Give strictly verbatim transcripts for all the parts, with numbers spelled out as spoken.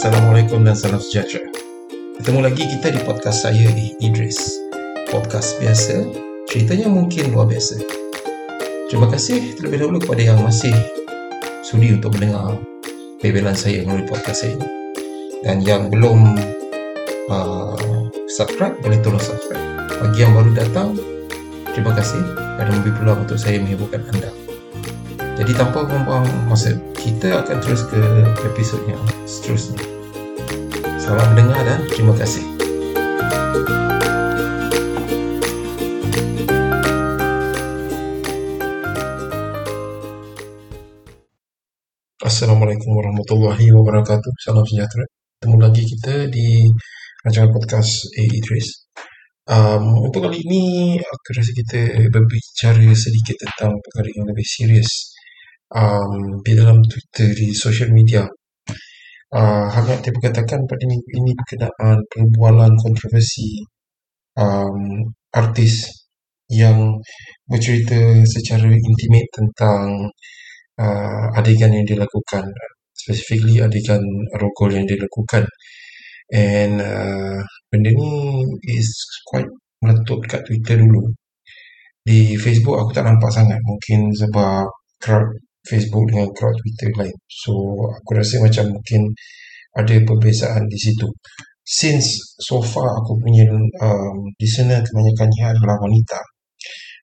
Assalamualaikum dan salam sejahtera. Ketemu lagi kita di podcast saya, A E Idris. Podcast biasa, ceritanya mungkin luar biasa. Terima kasih terlebih dahulu kepada yang masih sudi untuk mendengar bebelan saya melalui podcast saya ini. Dan yang belum uh, subscribe, boleh tolong subscribe. Bagi yang baru datang, terima kasih kerana memberi peluang untuk saya menghiburkan anda. Jadi tanpa membuang masa, kita akan terus ke episod yang seterusnya. Selamat mendengar dan terima kasih. Assalamualaikum warahmatullahi wabarakatuh. Salam sejahtera. Bertemu lagi kita di rancangan podcast A E Idris. Um, untuk kali ini, aku rasa kita berbicara sedikit tentang perkara yang lebih serius. Um, di dalam Twitter, di social media, uh, hangat diperkatakan pada minggu ini berkenaan perbualan kontroversi um, artis yang bercerita secara intimate tentang uh, adegan yang dilakukan, specifically adegan rogol yang dilakukan, and uh, benda ni is quite meletup dekat Twitter dulu. Di Facebook aku tak nampak sangat, mungkin sebab crowd Facebook dengan crowd Twitter lain. So aku rasa macam mungkin ada perbezaan di situ. Since so far aku punya um, listener kebanyakannya adalah wanita,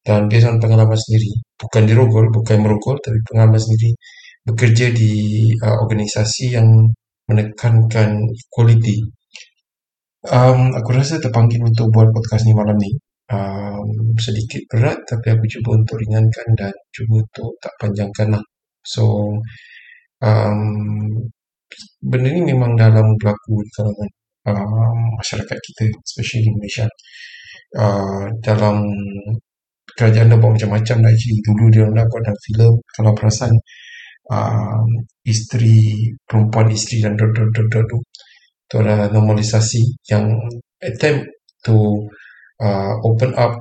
dan based on pengalaman sendiri, bukan dirogol, bukan merogol, tapi pengalaman sendiri bekerja di uh, organisasi yang menekankan equality, um, aku rasa terpanggil untuk buat podcast ni malam ni. Um, sedikit berat, tapi aku cuba untuk ringankan dan cuba untuk tak panjangkan lah. So um, benda ni memang dalam berlaku di kalangan uh, masyarakat kita, especially di Malaysia. Uh, dalam kerajaan dah buat macam-macam lah actually. Dulu dia nak buat dalam filem, kalau perasan, uh, isteri, perempuan isteri dan dot dot dot dot itu adalah normalisasi yang attempt to Uh, open up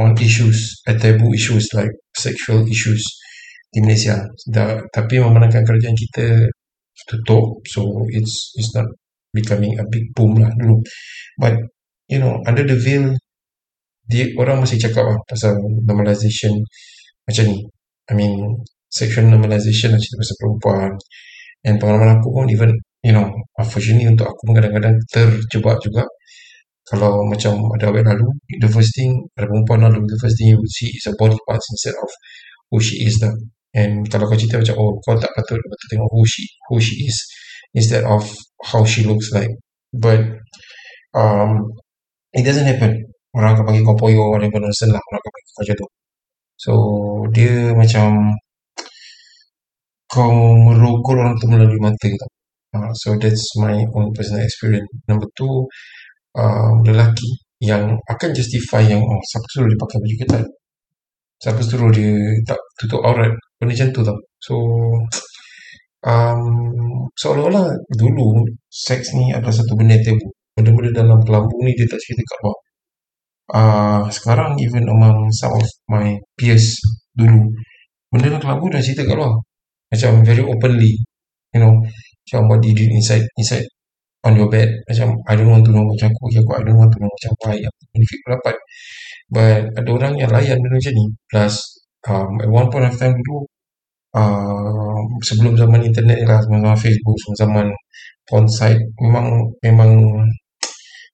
on issues, taboo issues like sexual issues di Malaysia. Da, tapi memandangkan kerajaan kita tutup, so it's it's not becoming a big boom lah dulu. But you know, under the veil, dia orang masih cakap lah pasal normalization macam ni. I mean, sexual normalization lah, cerita pasal perempuan. Dan pengalaman aku pun, even you know, unfortunately untuk aku kadang-kadang terjebak juga. Kalau macam ada awet lalu, the first thing, ada perempuan lalu, the first thing you would see is a body parts instead of who she is lah. And kalau kau cerita macam, oh kau tak patut, patut tengok who she, who she is instead of how she looks like. But um, it doesn't happen. Orang akan panggil kau poyo, orang akan nonsen lah, orang akan panggil kau macam tu. So dia macam kau merogol orang tu melalui mata tau. Uh, so that's my own personal experience. Number two, Uh, lelaki yang akan justify yang oh, siapa suruh dia pakai baju ketat, siapa suruh dia tak tutup aurat, benda macam tu tau. So um, seolah-olah dulu seks ni adalah satu benda tabu, benda-benda dalam kelambung ni dia tak cerita kat bawah. uh, Sekarang even among some of my peers dulu, benda dalam kelambung dah cerita kat bawah, macam very openly, you know, macam what they did inside, inside on your bed, macam I don't want to know macam aku, aku I don't want to know macam apa yang benefit aku dapat. But ada orang yang layan benda macam ni. Plus um, at one point of time dulu, uh, sebelum zaman internet lah, sebelum zaman Facebook, sebelum zaman porn site, memang memang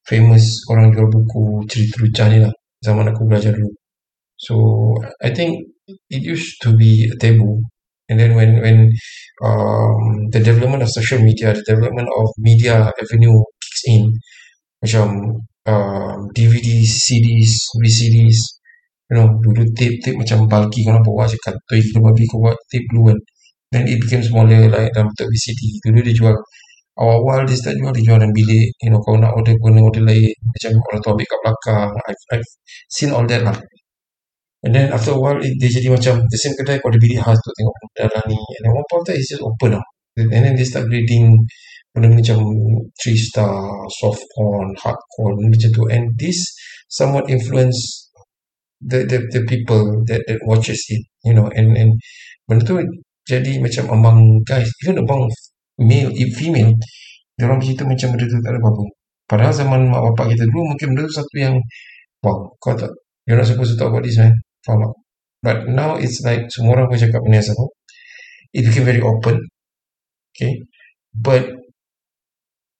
famous orang jual buku cerita lucah ni lah, zaman aku belajar dulu. So I think it used to be a taboo. And then when when um, the development of social media, the development of media avenue kicks in, macam uh, D V Ds, C Ds, V C Ds, you know, dulu tape-tape macam bulky, kau nak buat cakap, tu ikut babi kau buat tape dulu kan. Then it became smaller like dalam bentuk V C D. Dulu dia jual, awal-awal dia start jual, dia jual dalam bilik, you know, kau nak order, kau nak order lain, macam orang tu ambil kat belakang. I've, I've seen all that lah. And then after a while, it, dia jadi macam the same kedai kau ada bilik khas untuk tengok dalam ni. And then one part that is just open lah. And then they start grading benda-benda macam three star, soft on, hardcore, benda macam tu. And this somewhat influence the the, the people that, that watches it, you know. And and benda tu jadi macam among guys, even among male, female, Diorang bercerita macam benda tu tak ada apa-apa. Padahal zaman mak bapak kita dulu, mungkin benda tu satu yang wow, kau tak, you're not supposed to talk about this, man. Faham tak? But now it's like semua orang boleh cakap benda yang sama. It became very open. Okay, but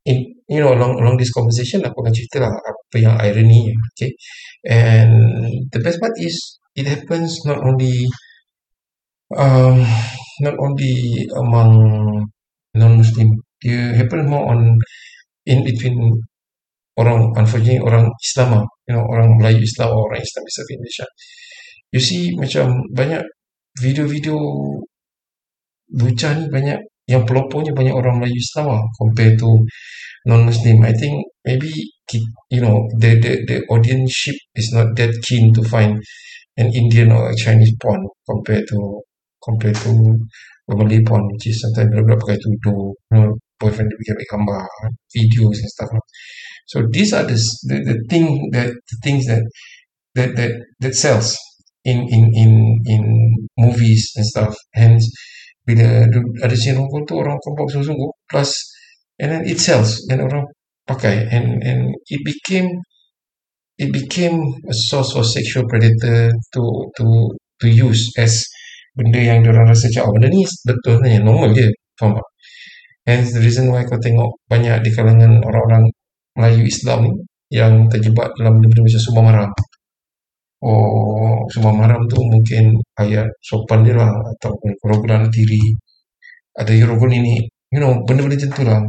in, you know, along along this conversation aku akan cerita lah apa yang irony. Okay, and the best part is it happens not only um, not only among non-Muslim, it happens more on in between orang, unfortunately orang Islam lah, you know, orang Melayu Islam or orang Islam di Indonesia. You see macam banyak video-video lucah ni, banyak yang pelopornya banyak orang Melayu Islam lah compare to non-Muslim. I think maybe, you know, the the the audience ship is not that keen to find an Indian or a Chinese porn compared to compared to a Malay porn, which is sometimes berapa pakai tudung, you know, boyfriend dia pakai gambar, videos and stuff lah. So these are the the, the thing that the things that that that that sells in in in in movies and stuff. Hence, bila ada scene rongkol tu orang kompak sungguh-sungguh, plus and then it sells dan orang pakai, and and it became it became a source for sexual predator to to to use as benda yang diorang rasa macam, oh, benda ni betulnya normal je, faham tak? Hence the reason why kau tengok banyak di kalangan orang-orang Melayu Islam ni yang terjebak dalam benda-benda macam sumbang haram. Oh, sumbang haram tu mungkin ayat sopan dia lah, ataupun kerogolan diri, ada kerogolan ini, you know, benda-benda macam tu lah.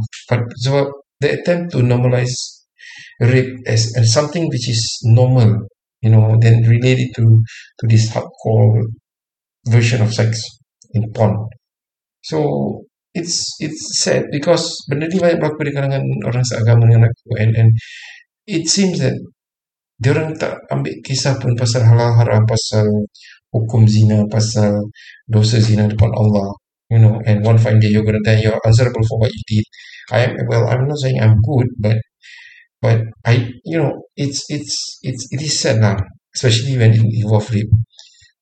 Sebab they attempt to normalize rape as, as something which is normal, you know, then related to to this hardcore version of sex in porn. So it's it's sad because benda ni banyak berlaku di kalangan orang seagama dengan aku, and and it seems that diorang tak ambil kisah pun pasal halal haram, pasal hukum zina, pasal dosa zina depan Allah, you know, and one fine day you're gonna die, you're answerable for what you did. I am, well, I'm not saying I'm good, but but I, you know, it's it's it's it is sad lah, especially when it involves rape.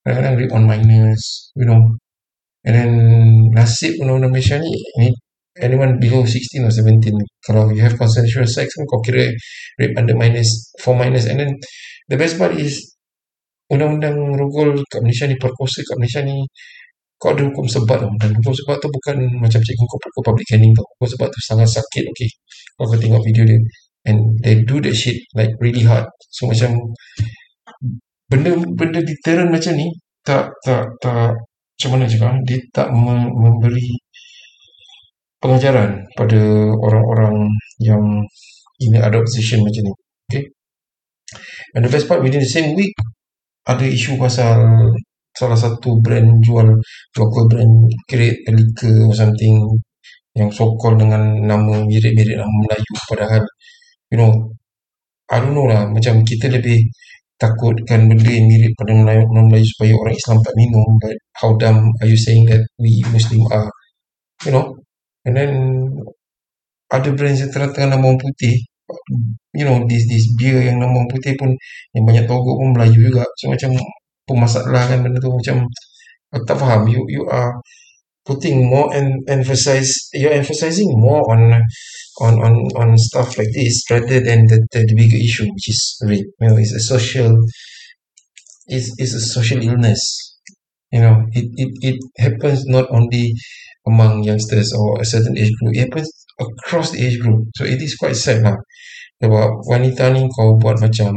Kadang-kadang rape on minors, you know, and then nasib undang-undang Malaysia ni, ni anyone below sixteen or seventeen, kalau you have consensual sex pun kau kira rape under minus for minus. And then the best part is undang-undang rogol kat Malaysia ni, perkosa kat Malaysia ni, kau ada hukum sebat. Dan hukum sebat tu bukan macam cikgu kau pukul public caning tau. Hukum sebat tu sangat sakit. Okay, kau kau tengok video dia, and they do that shit like really hard. So macam benda-benda deterrent macam ni tak tak tak macam mana cakap, dia tak me- memberi pengajaran pada orang-orang yang in the adult position macam ni. Okay, and the best part, within the same week ada isu pasal salah satu brand jual local brand create a liquor or something yang sokol dengan nama mirip-mirip nama Melayu, padahal you know, I don't know lah, macam kita lebih takutkan benda yang mirip pada Melayu, Melayu supaya orang Islam tak minum. But how dumb are you saying that we Muslim are, you know? And then ada brand yang terang-terang nama orang putih, you know, this this beer yang nama orang putih pun, yang banyak togok pun Melayu juga. So macam pemasalahan benda tu, macam aku tak faham. You you are putting more and emphasize, you're emphasizing more on on on on stuff like this rather than the the, the bigger issue, which is rape. You know, it's a social, it's it's a social illness. You know, it it it happens not only among youngsters or a certain age group, it happens across the age group. So it is quite sad lah. Sebab wanita ni kau buat macam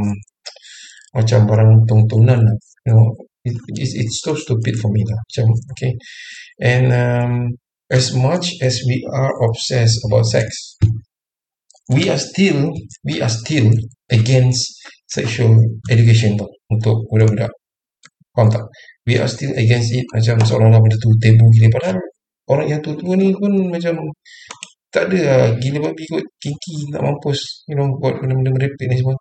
macam barang tontonan lah. You know, it, it, it's so stupid for me lah. Macam, okay. And um, as much as we are obsessed about sex, we are still we are still against sexual education tau, untuk budak-budak. Faham tak? We are still against it, macam seolah-olah benda tu tabu gila, padahal orang yang tua-tua ni pun macam tak ada lah, gila babi kot, kinky, nak mampus, you know, buat benda-benda merepek ni semua.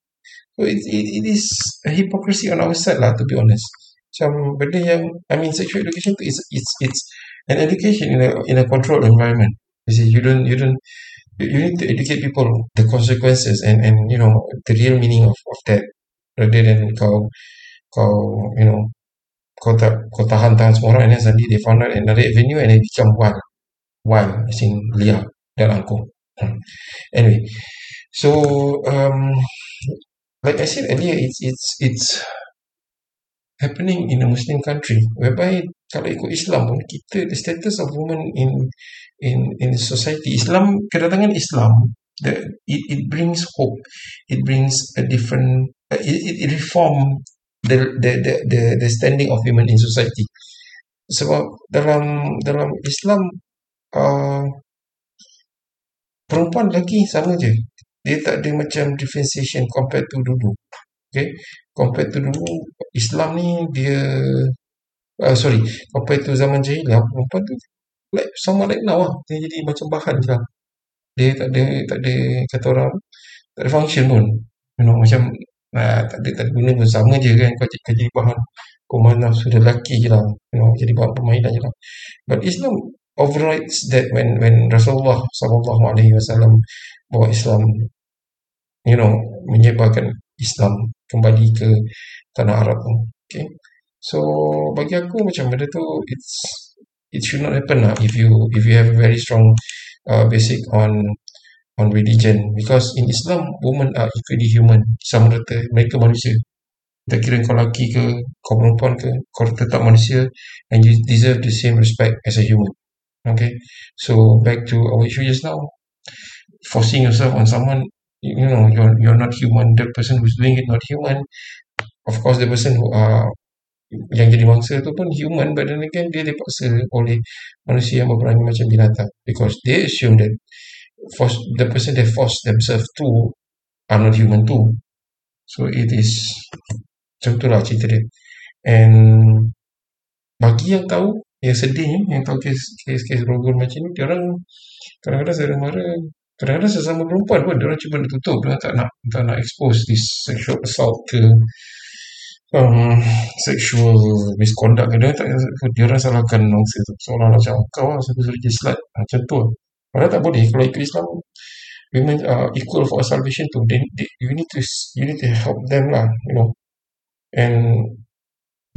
So it, it, it is a hypocrisy on our side lah, to be honest. Macam benda yang, I mean, sexual education tu, it's, it's, it's an education in a, in a controlled environment. You see, you don't, you don't, you need to educate people the consequences and, and you know, the real meaning of, of that, rather than kau, kau, you know, kau tak, kau tahan-tahan semua orang, and then suddenly they found out another avenue and they become wild wild, as in liar dan angkuh. Anyway, so um, like I said earlier, it's it's it's happening in a Muslim country, whereby kalau ikut Islam pun kita, the status of women in in in society, Islam, kedatangan Islam, the it, it brings hope, it brings a different, uh, it, it reform the the the the the standing of women in society. Sebab dalam dalam Islam, uh, perempuan lelaki sama je, dia tak ada macam differentiation compared to dulu. Okay, compared to dulu, Islam ni dia, uh, sorry, compared to zaman jahilah, perempuan tu like, sama like now lah, dia jadi macam bahan je lah. Dia tak ada, tak ada kata orang, tak ada function pun, you know, macam uh, tak ada, tak ada guna pun, sama je kan, kau jadi bahan kuman nafsu lelaki je lah, you know, jadi bahan permainan je lah. But Islam overrides that when when Rasulullah sallallahu alaihi wasallam bawa Islam, you know, menyebarkan Islam kembali ke tanah Arab tu. Okay, so bagi aku macam benda tu, it's it should not happen lah, if you if you have a very strong uh, basic on on religion, because in Islam women are equally human, sama rata mereka manusia. Tak kira kau lelaki ke kau perempuan ke, kau tetap manusia, and you deserve the same respect as a human. Okay, so back to our issue just now, forcing yourself on someone, you know, you're you're not human. The person who's doing it not human. Of course, the person who are yang jadi mangsa tu pun human, but then again dia dipaksa oleh manusia yang berperangai macam binatang, because they assume that force, the person they force themselves to are not human too. So it is macam tu lah cerita dia. And bagi yang tahu, yang sedihnya, yang tahu kes-kes Rogun macam ni, diorang kadang-kadang sedara-mara, kadang-kadang sesama perempuan pun mereka cuba nak tutup, mereka tak nak tak nak expose this sexual assault ke um, sexual misconduct ke, mereka tak, mereka salahkan nongsa tu, seolah-olah macam kau lah suruh jadi slut, macam tu. Padahal tak boleh. Kalau ikut Islam, women are equal for salvation tu, they, they, you need to you need to help them lah, you know, and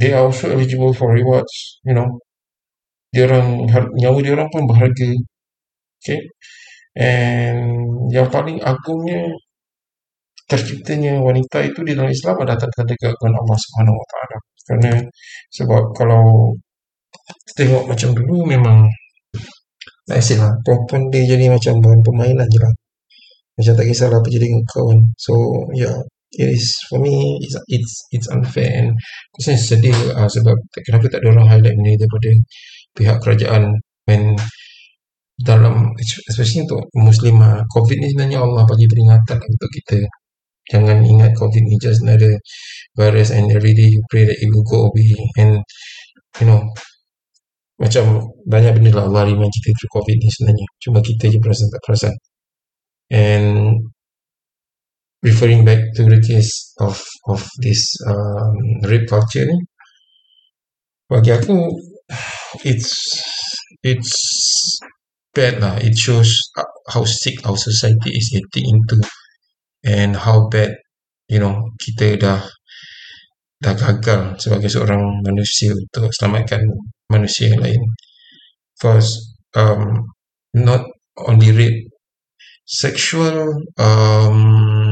they are also eligible for rewards, you know, diorang, nyawa diorang pun berharga. Okay, and yang paling agungnya terciptanya wanita itu di dalam Islam adalah tanda keagungan Allah Subhanahu Wa Taala. Kerana sebab kalau tengok macam dulu, memang tak asyik lah, perempuan dia jadi macam bahan permainan je lah, macam tak kisahlah apa jadi dengan kawan. So yeah, it is, for me it's it's, it's unfair, and saya sedih uh, sebab kenapa tak ada orang highlight benda daripada pihak kerajaan, when dalam, especially untuk Muslimah, COVID ni sebenarnya Allah bagi peringatan untuk kita. Jangan ingat COVID ni just another virus and every day you pray that it will go away, and you know, macam banyak benda lah Allah remind kita through COVID ni sebenarnya, cuma kita je perasan tak perasan. And referring back to the case of of this um, rape culture ni, bagi aku it's it's bad lah. It shows how sick our society is getting into, and how bad, you know, kita dah dah gagal sebagai seorang manusia untuk selamatkan manusia yang lain. Because um, not only rape, sexual um,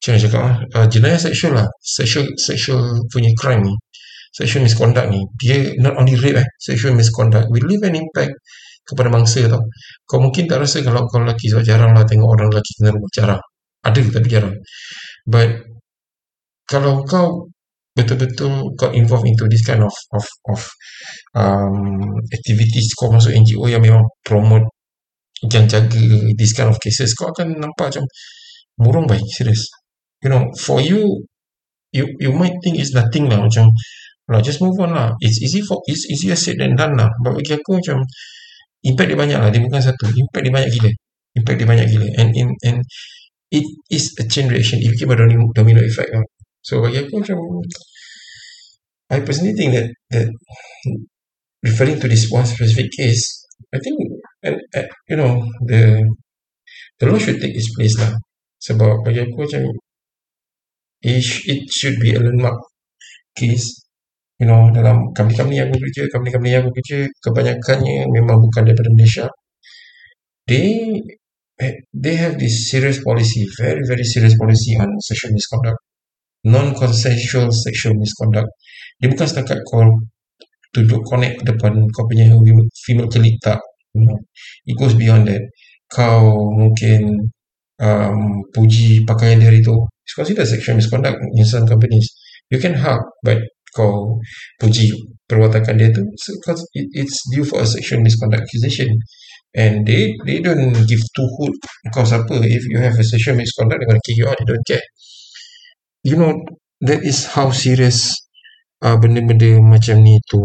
macam mana cakap lah, uh, jenayah seksual lah, sexual sexual punya crime ni, sexual misconduct ni, dia not only rape eh, sexual misconduct will leave an impact kepada mangsa tau. Kau mungkin tak rasa kalau kau lelaki, sebab jarang lah tengok orang lelaki kena rumah, jarang, ada tapi jarang. But kalau kau betul-betul kau involve into this kind of of of um, activities, kau masuk N G O yang memang promote, yang jaga this kind of cases, kau akan nampak macam burung baik, serius, you know, for you, you you might think it's nothing lah, macam lah, just move on lah, it's easy for it's easier said than done lah. But bagi aku macam impact dia banyak lah, dia bukan satu, impact dia banyak gila, impact dia banyak gila, and in and, and it is a chain reaction, it became a domino effect lah. So bagi aku macam, I personally think that that referring to this one specific case, I think and, and you know, the the law should take its place lah. Sebab bagi aku macam it, it should be a landmark case. You know, dalam company-company yang aku kerja, company-company yang aku kerja, kebanyakannya memang bukan daripada Malaysia. they they have this serious policy, very very serious policy on sexual misconduct, non-consensual sexual misconduct. Dia bukan setakat call to connect depan kau punya female colleague, tak, you know, it goes beyond that. Kau mungkin um, puji pakaian dia itu, it's considered sexual misconduct in some companies. You can hug, but kau puji perwatakan dia tu, because so, it, it's due for a sexual misconduct accusation. And they they don't give two hoot because apa, if you have a sexual misconduct, they're going to kick you out, they don't care. You know, that is how serious uh, benda-benda macam ni tu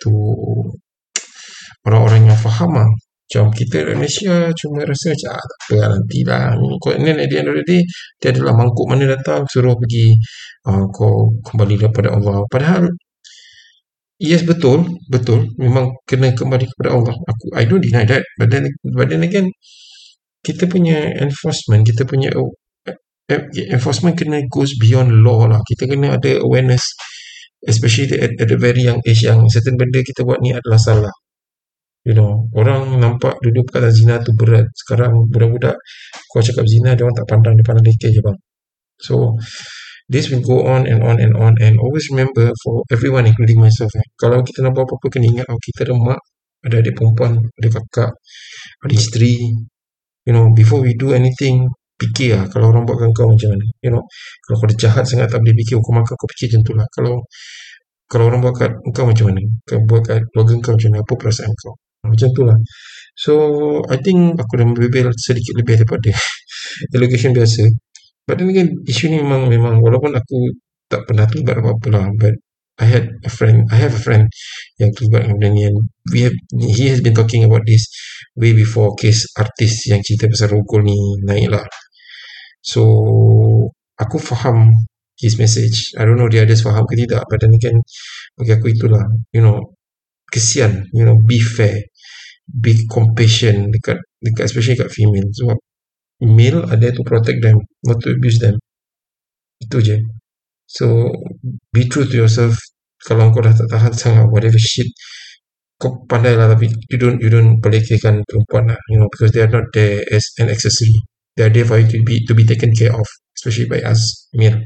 tu orang-orang yang faham lah. Macam kita di Malaysia cuma rasa macam ah, tak apa lah, nanti lah. And then at the end of the day, dia adalah mangkuk mana datang, suruh pergi, uh, kau kembali kepada Allah. Padahal yes, betul, betul. Memang kena kembali kepada Allah. Aku, I don't deny that. But then, but then again, kita punya enforcement, kita punya oh, enforcement kena goes beyond law lah. Kita kena ada awareness, especially at, at a very young age, yang certain benda kita buat ni adalah salah. You know, orang nampak dulu perkataan zina tu berat. Sekarang budak-budak, kau cakap zina, dia orang tak pandang, dia pandang lekeh je bang. So, this will go on and on and on, and always remember for everyone including myself eh. Kalau kita nak buat apa-apa kena ingat, oh, kita ada mak, ada adik perempuan, ada kakak, ada isteri. You know, before we do anything, fikir lah kalau orang buatkan kau macam mana. You know, kalau kau ada jahat sangat tak boleh fikir, kau makan kau fikir macam tu lah. Kalau kalau orang buatkan kau macam mana, kau buatkan keluarga kau macam mana, apa perasaan kau, macam tu lah. So I think aku dah membebel sedikit lebih daripada allocation biasa. But then again, isu ni memang, memang walaupun aku tak pernah terlibat apa-apa lah, but I had a friend, I have a friend yang terlibat dengan benda ni, and we have, he has been talking about this way before case artis yang cerita pasal rogol ni naik lah. So, aku faham his message. I don't know the others faham ke tidak, but then again, bagi aku itulah, you know, kesian, you know, be fair, be compassion dekat, dekat especially dekat female, sebab male are there to protect them, not to abuse them. Itu je. So be true to yourself. Kalau kau dah tak tahan sangat whatever shit, kau pandai lah, tapi you don't, you don't pelekehkan perempuan lah, you know, because they are not there as an accessory. They are there for you to be, to be taken care of, especially by us male.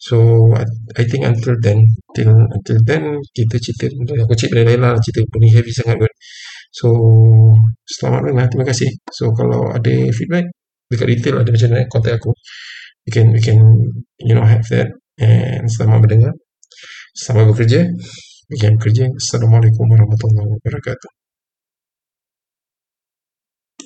So I, I think until then, till, until then kita cerita, aku cerita benda lain lah, cerita ni heavy sangat kot. So selamat malam, terima kasih. So kalau ada feedback dekat detail, ada macam mana kontak aku, we can, we can you know have that. And selamat mendengar, selamat bekerja, selamat bekerja. Assalamualaikum warahmatullahi wabarakatuh.